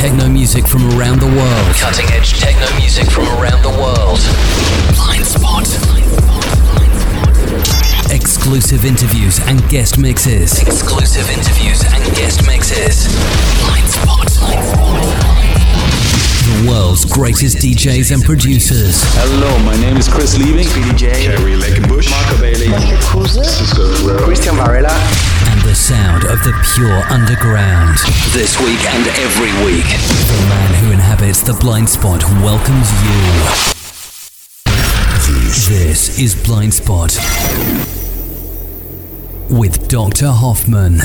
techno music from around the world. Cutting edge techno music from around the world. Blind Spot. Exclusive interviews and guest mixes. Exclusive interviews and guest mixes. Blind Spot. The world's greatest DJs and producers. Hello, my name is Chris Liebing, DJ Jerry Lekinbush, Marco Bailey, Michael Cruz, Christian Varela, and the sound of the pure underground. This week and every week, the man who inhabits the blind spot welcomes you. This is Blind Spot with Dr. Hoffman.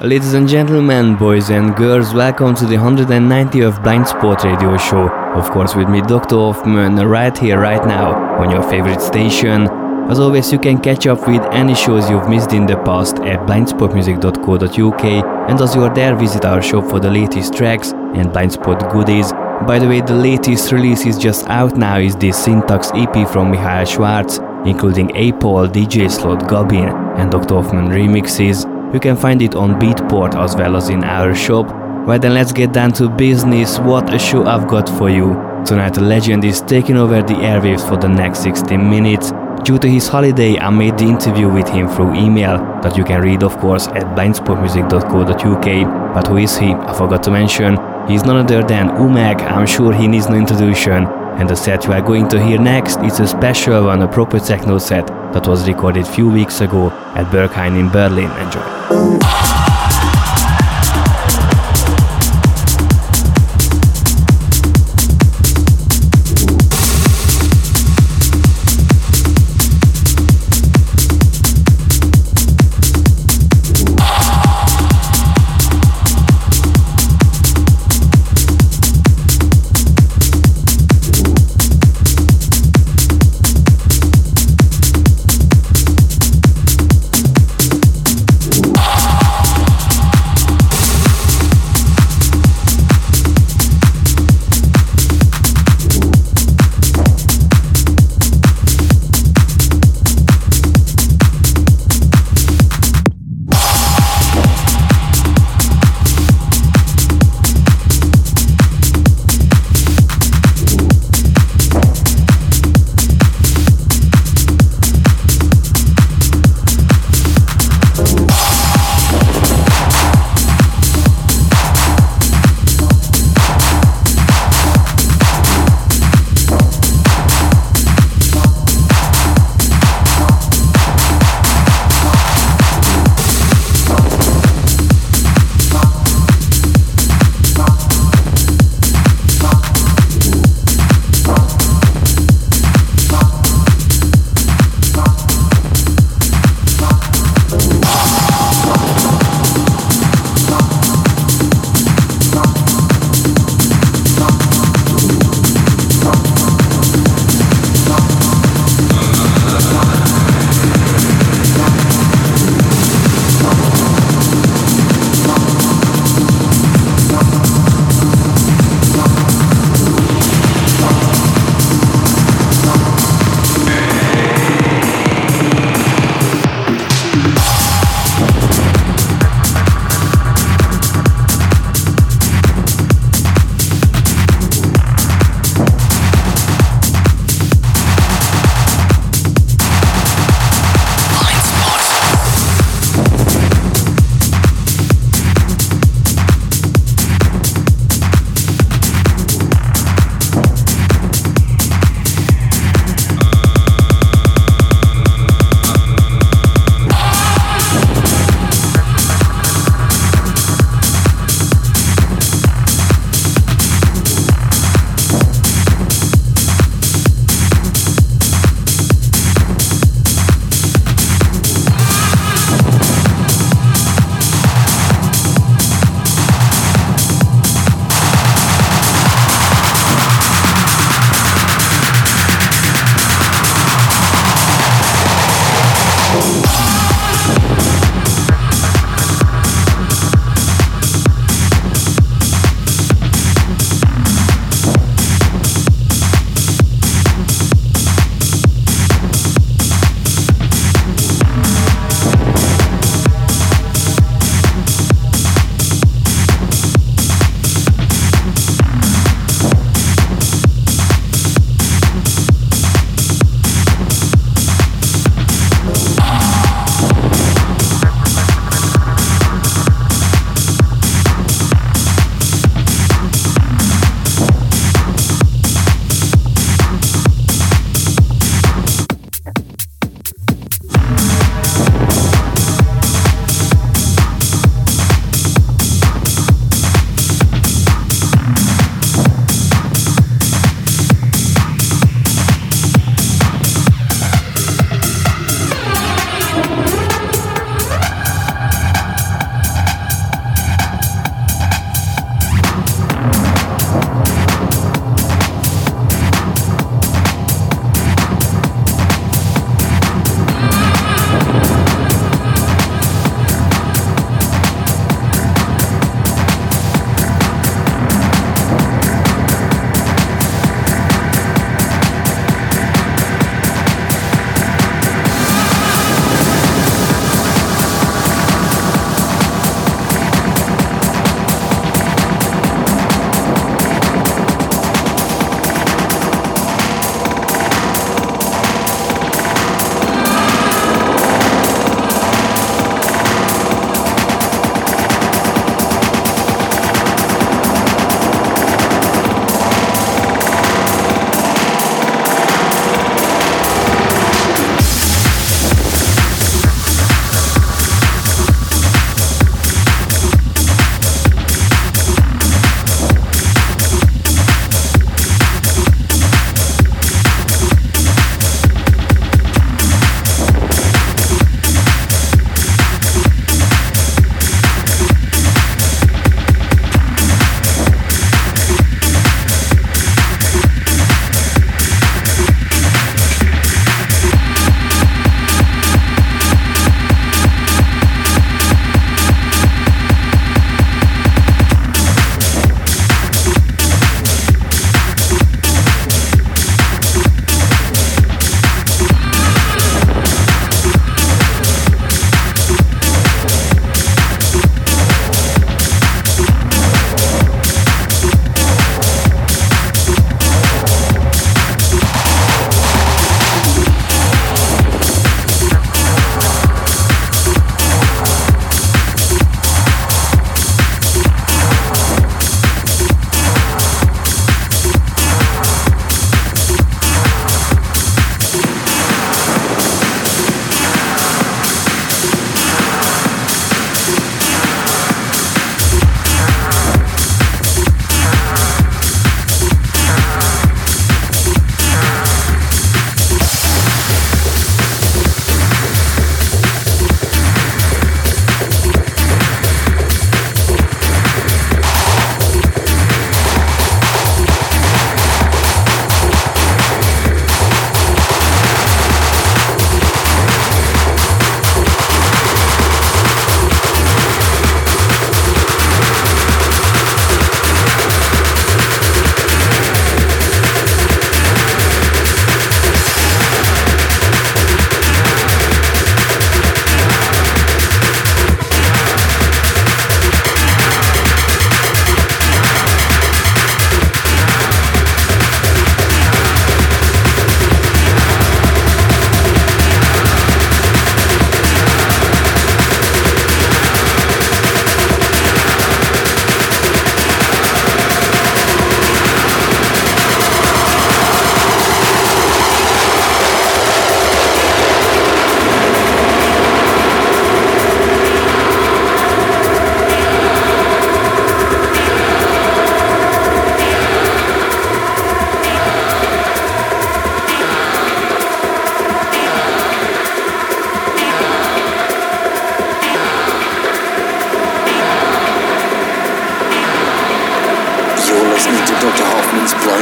Ladies and gentlemen, boys and girls, welcome to the 190th Blind Spot Radio Show. Of course, with me, Dr. Hoffman, right here, right now, on your favorite station. As always, you can catch up with any shows you've missed in the past at blindspotmusic.co.uk, and as you are there, visit our shop for the latest tracks and Blindspot goodies. By the way, the latest release is just out now is the Syntax EP from Mihail Schwartz, including Apoll, DJ Slot, Gabin, and Dr. Hoffman remixes. You can find it on Beatport as well as in our shop. Right then, let's get down to business. What a show I've got for you. Tonight a legend is taking over the airwaves for the next 60 minutes. Due to his holiday, I made the interview with him through email that you can read, of course, at blindspotmusic.co.uk. But who is he? I forgot to mention. He's none other than Umek. I'm sure he needs no introduction. And the set you are going to hear next is a special one, a proper techno set that was recorded few weeks ago at Berghain in Berlin. Enjoy.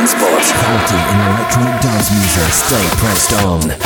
Beatport. Quality in electronic dance music. Stay pressed on.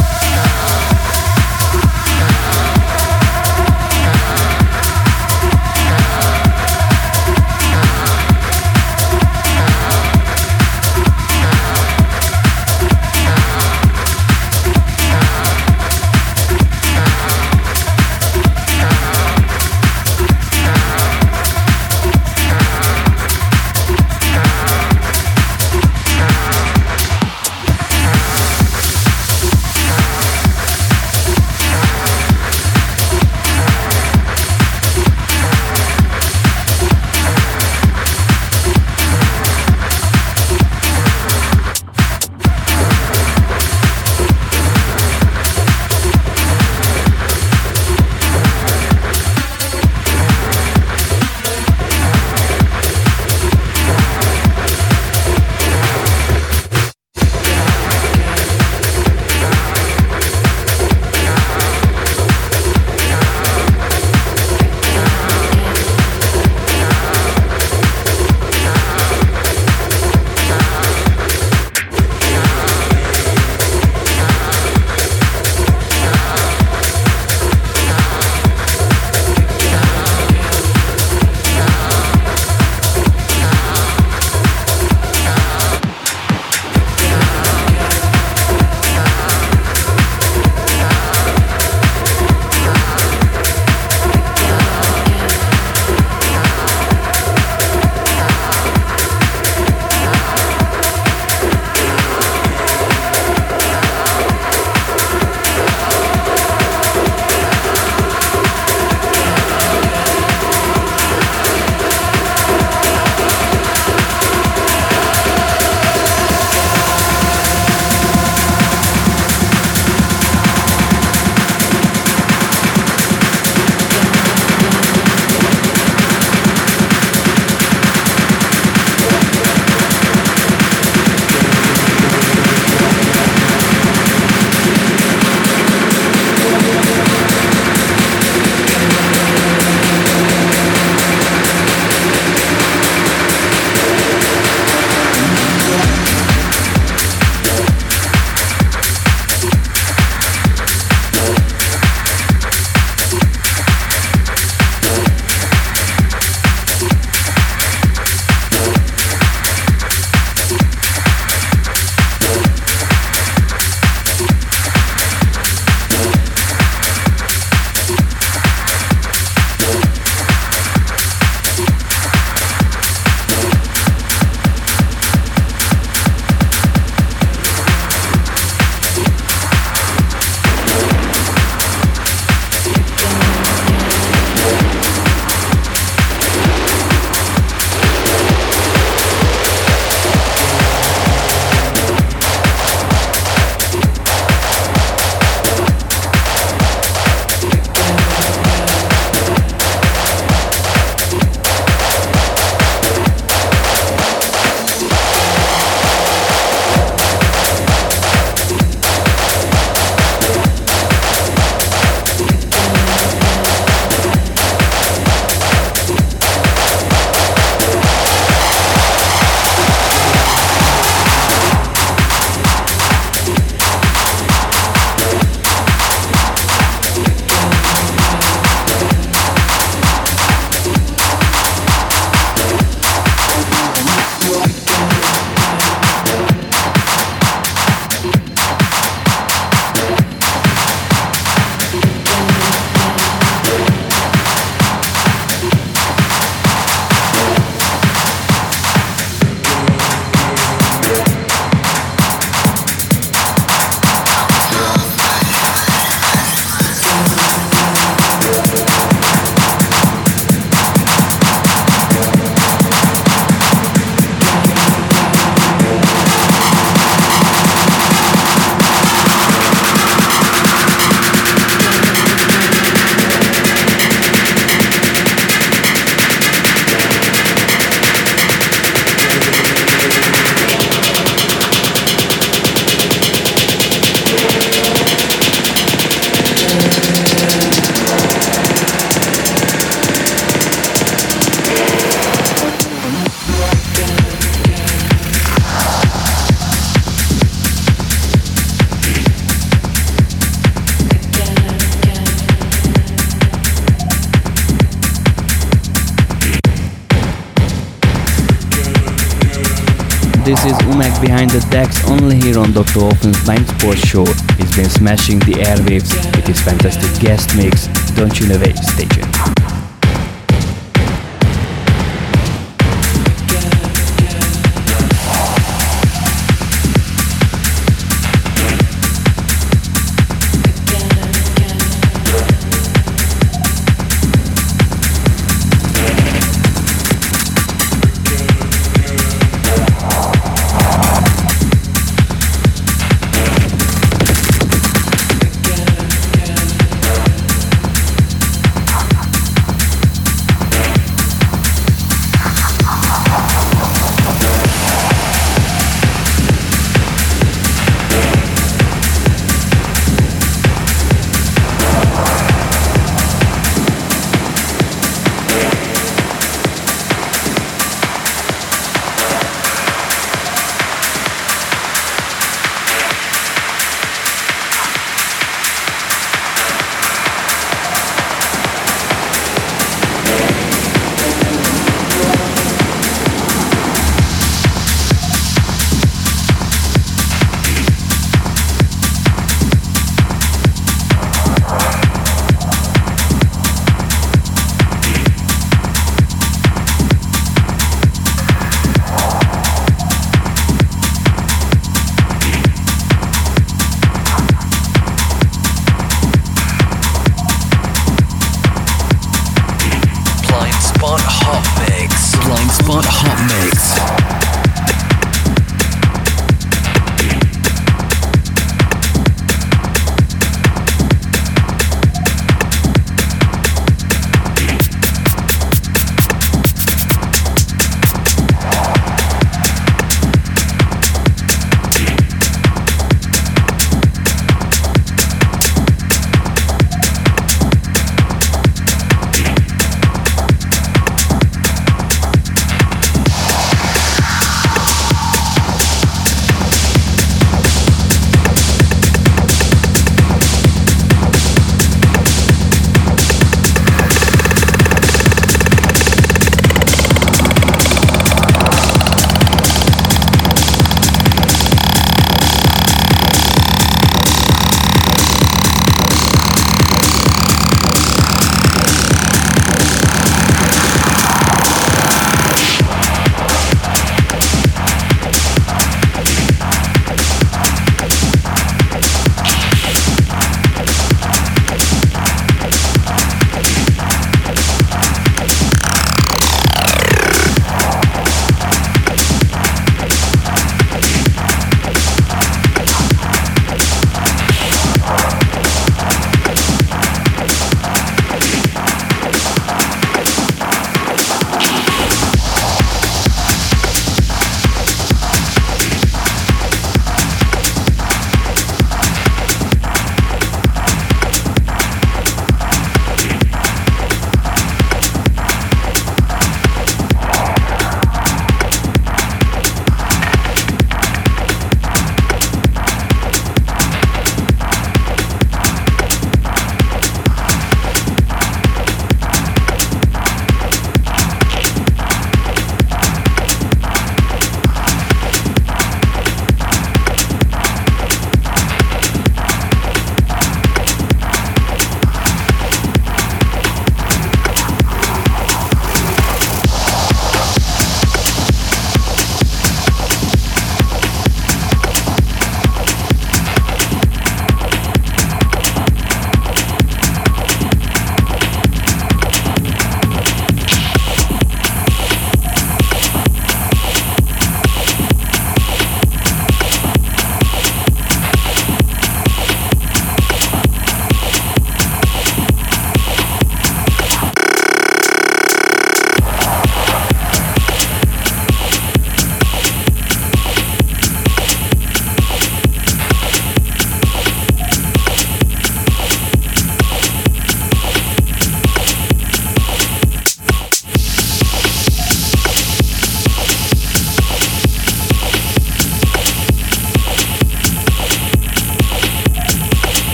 this is Umek behind the decks, only here on Dr. Hoffman's Blind Sports Show. He's been smashing the airwaves with his fantastic guest mix. Don't you know it? Stay tuned.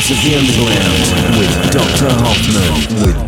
Sounds of the Underground with Dr. Hoffman.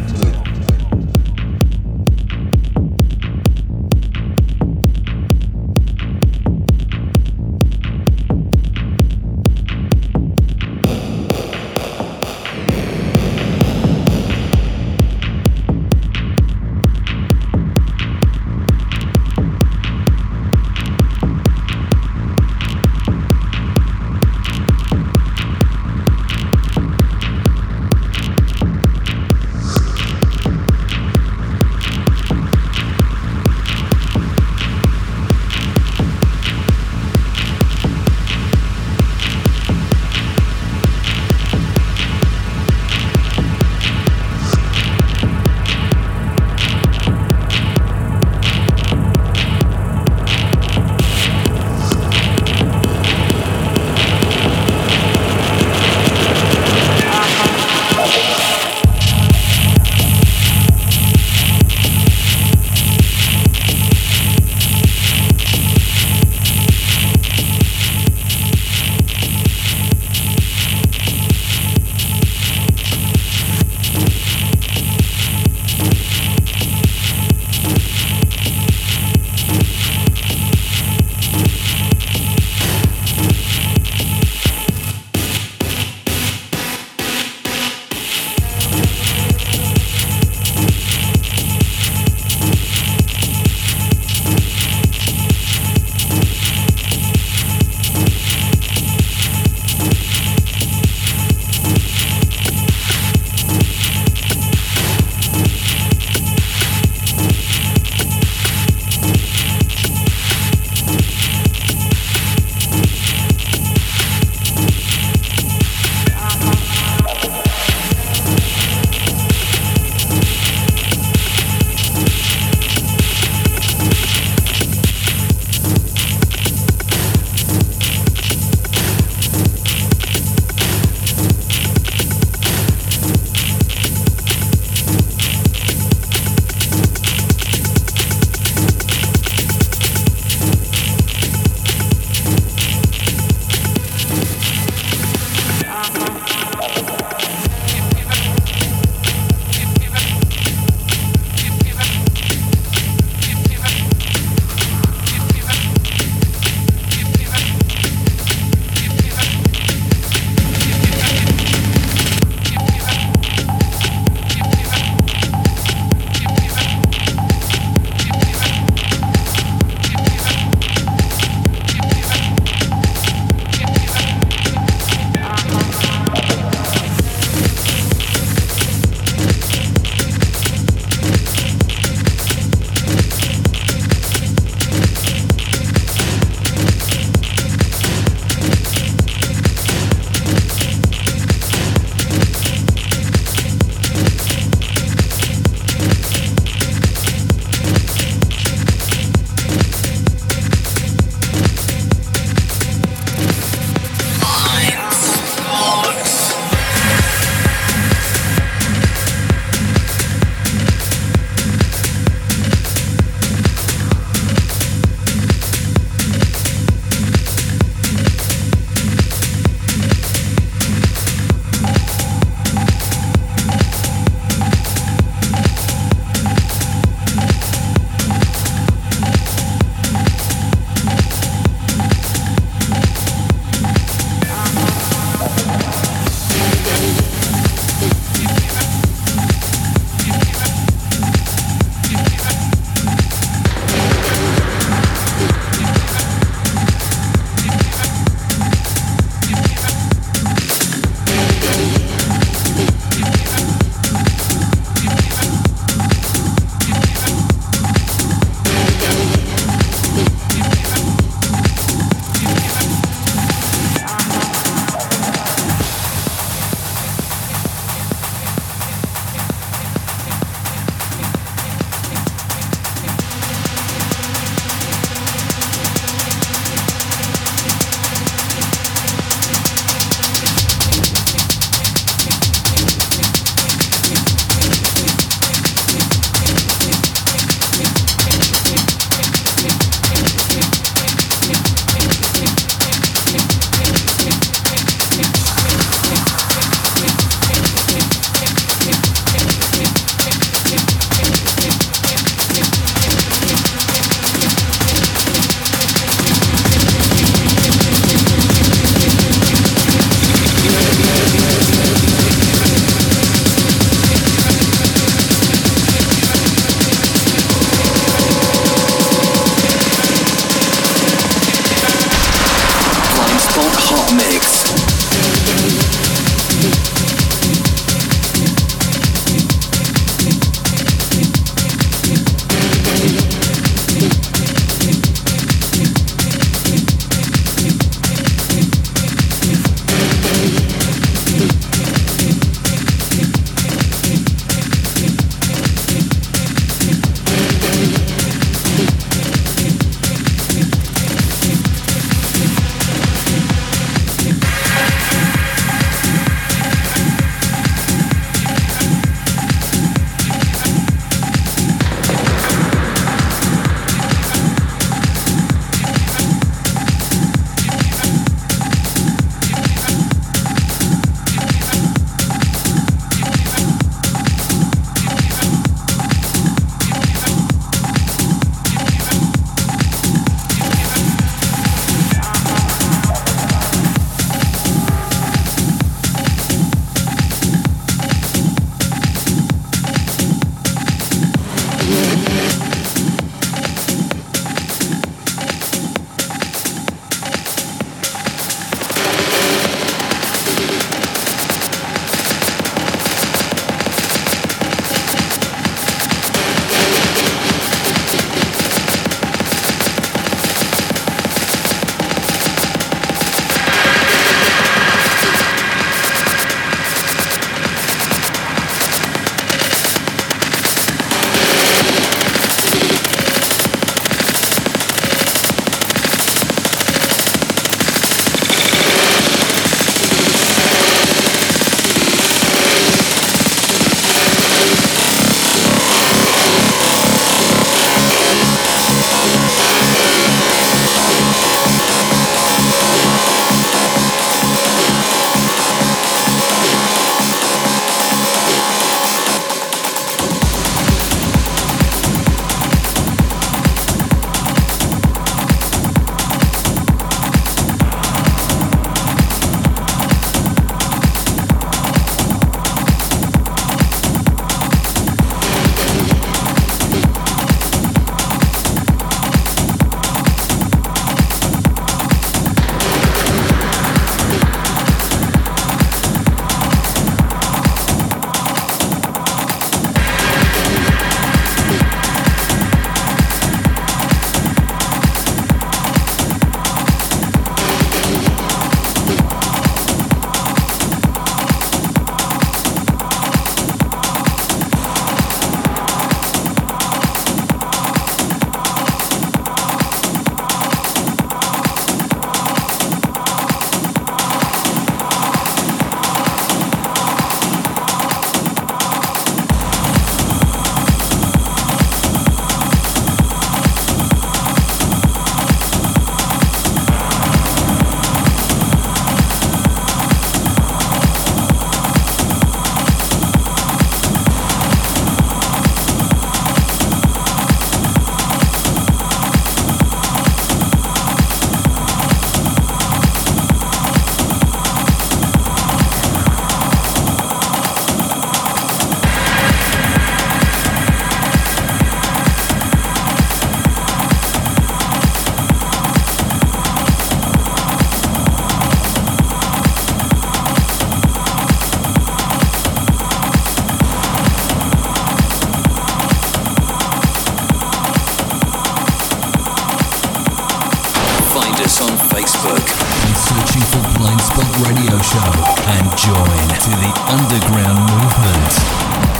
Beatport radio show and join to the underground movement.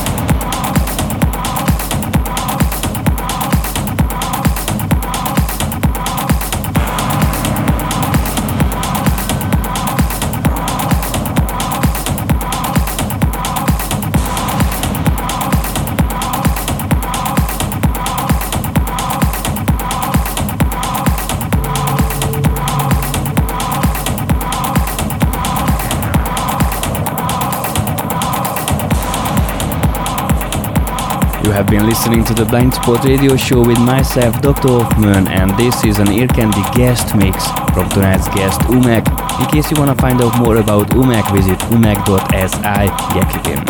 Have been listening to the Blind Spot Radio Show with myself, Dr. Hoffman, and this is an ear candy guest mix from tonight's guest Umek. In case you wanna find out more about Umek, visit umek.si. Gabin.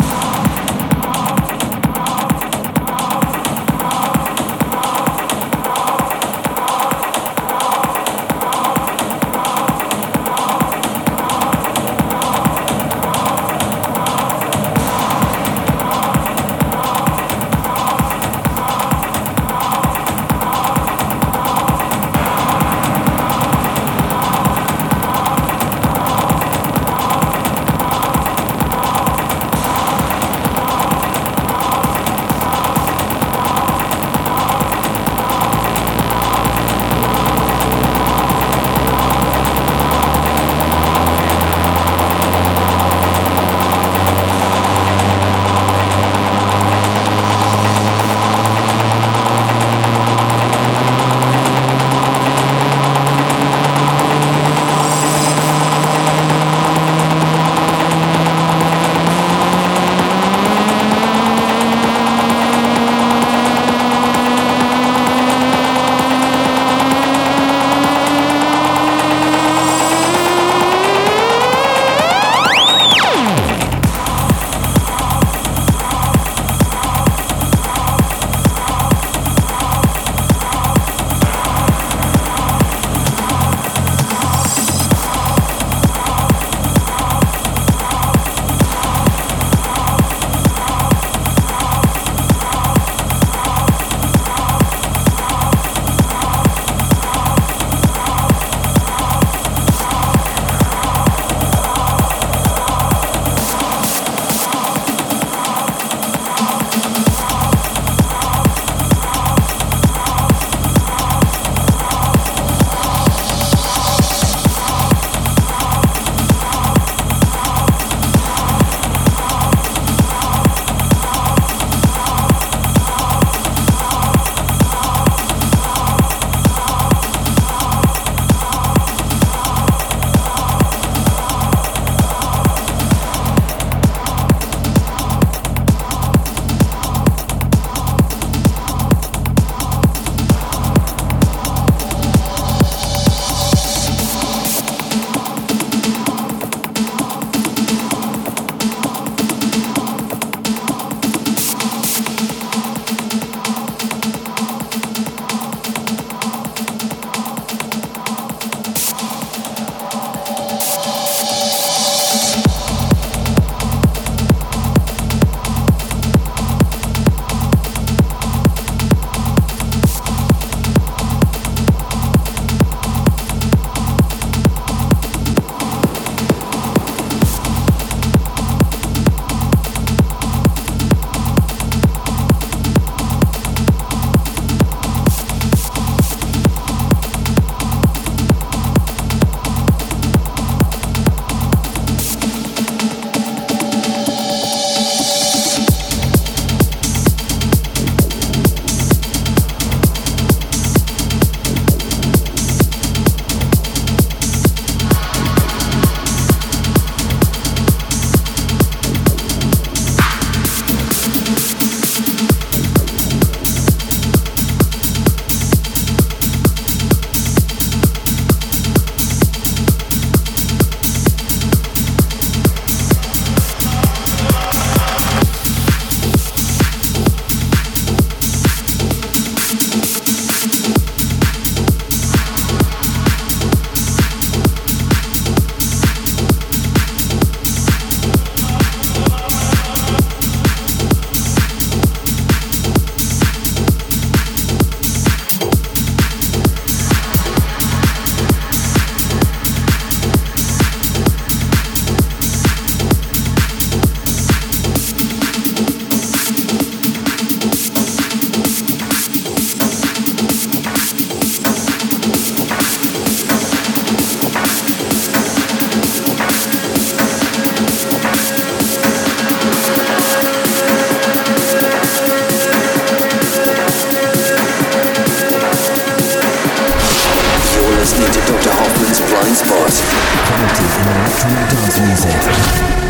electronic dance music.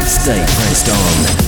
Stay pressed on.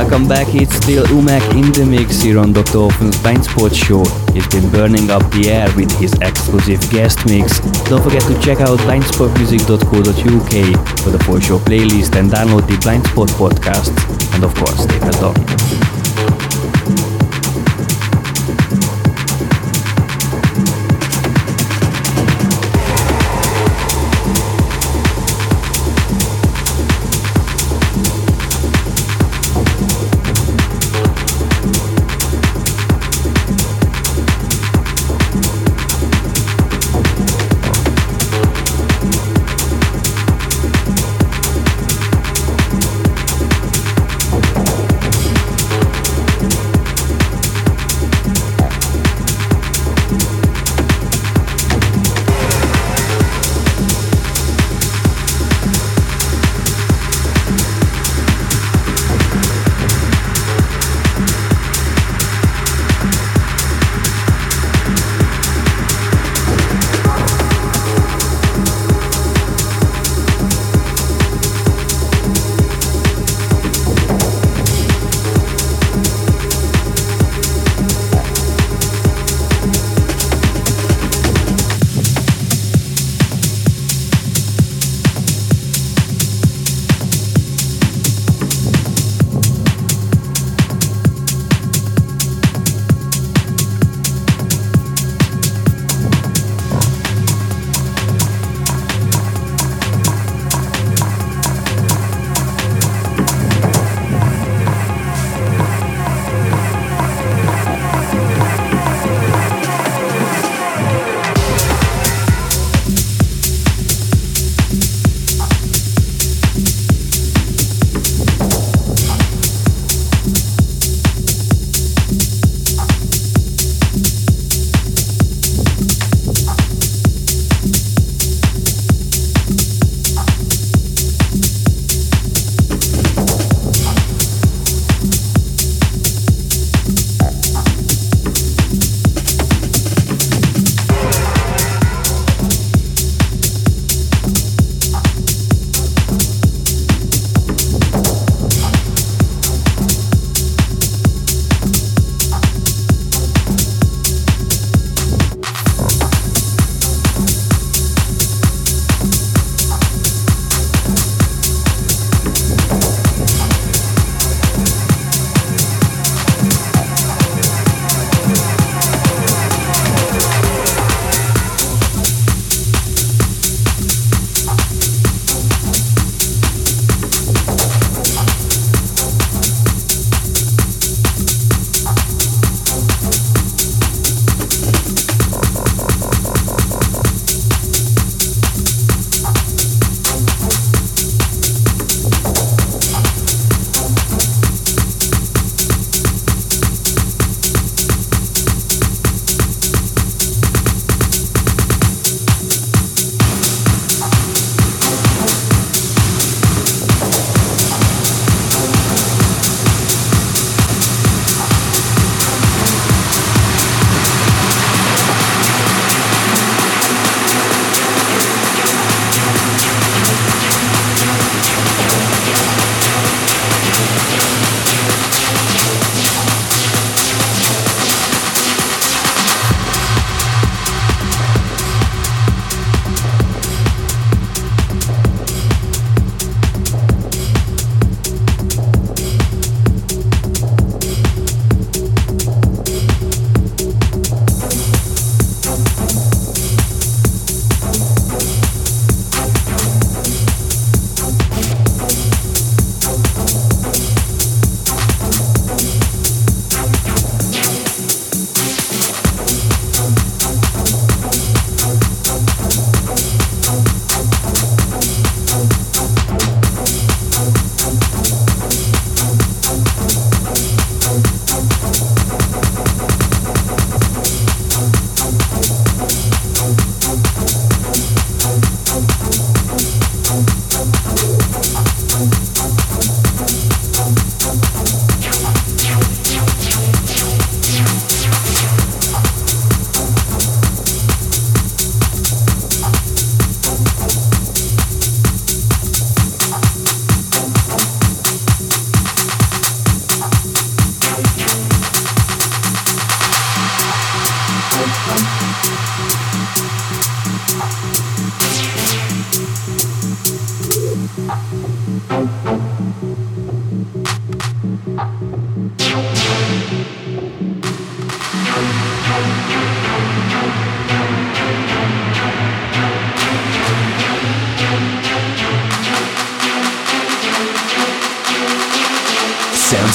Welcome back, it's still Umek in the mix here on Dr. Hoffman's Blindspot Show. He's been burning up the air with his exclusive guest mix. Don't forget to check out blindspotmusic.co.uk for the full show playlist and download the Blindspot podcast. And of course, stay tuned on.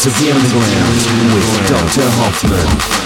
Sounds of the Underground with Dr. Hoffman.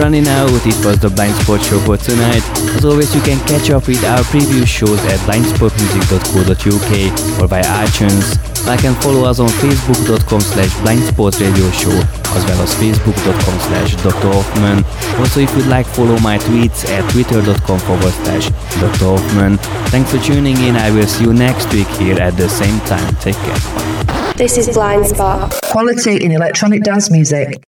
Running out, it was the Blind Spot show for tonight. As always, you can catch up with our previous shows at blindspotmusic.co.uk or via iTunes. Like and follow us on facebook.com/blindspotradioshow as well as facebook.com/Dr. Hoffman. Also, if you'd like, follow my tweets at twitter.com/Dr. Hoffman. Thanks for tuning in. I will see you next week here at the same time. Take care. This is Blind Spot. Quality in electronic dance music.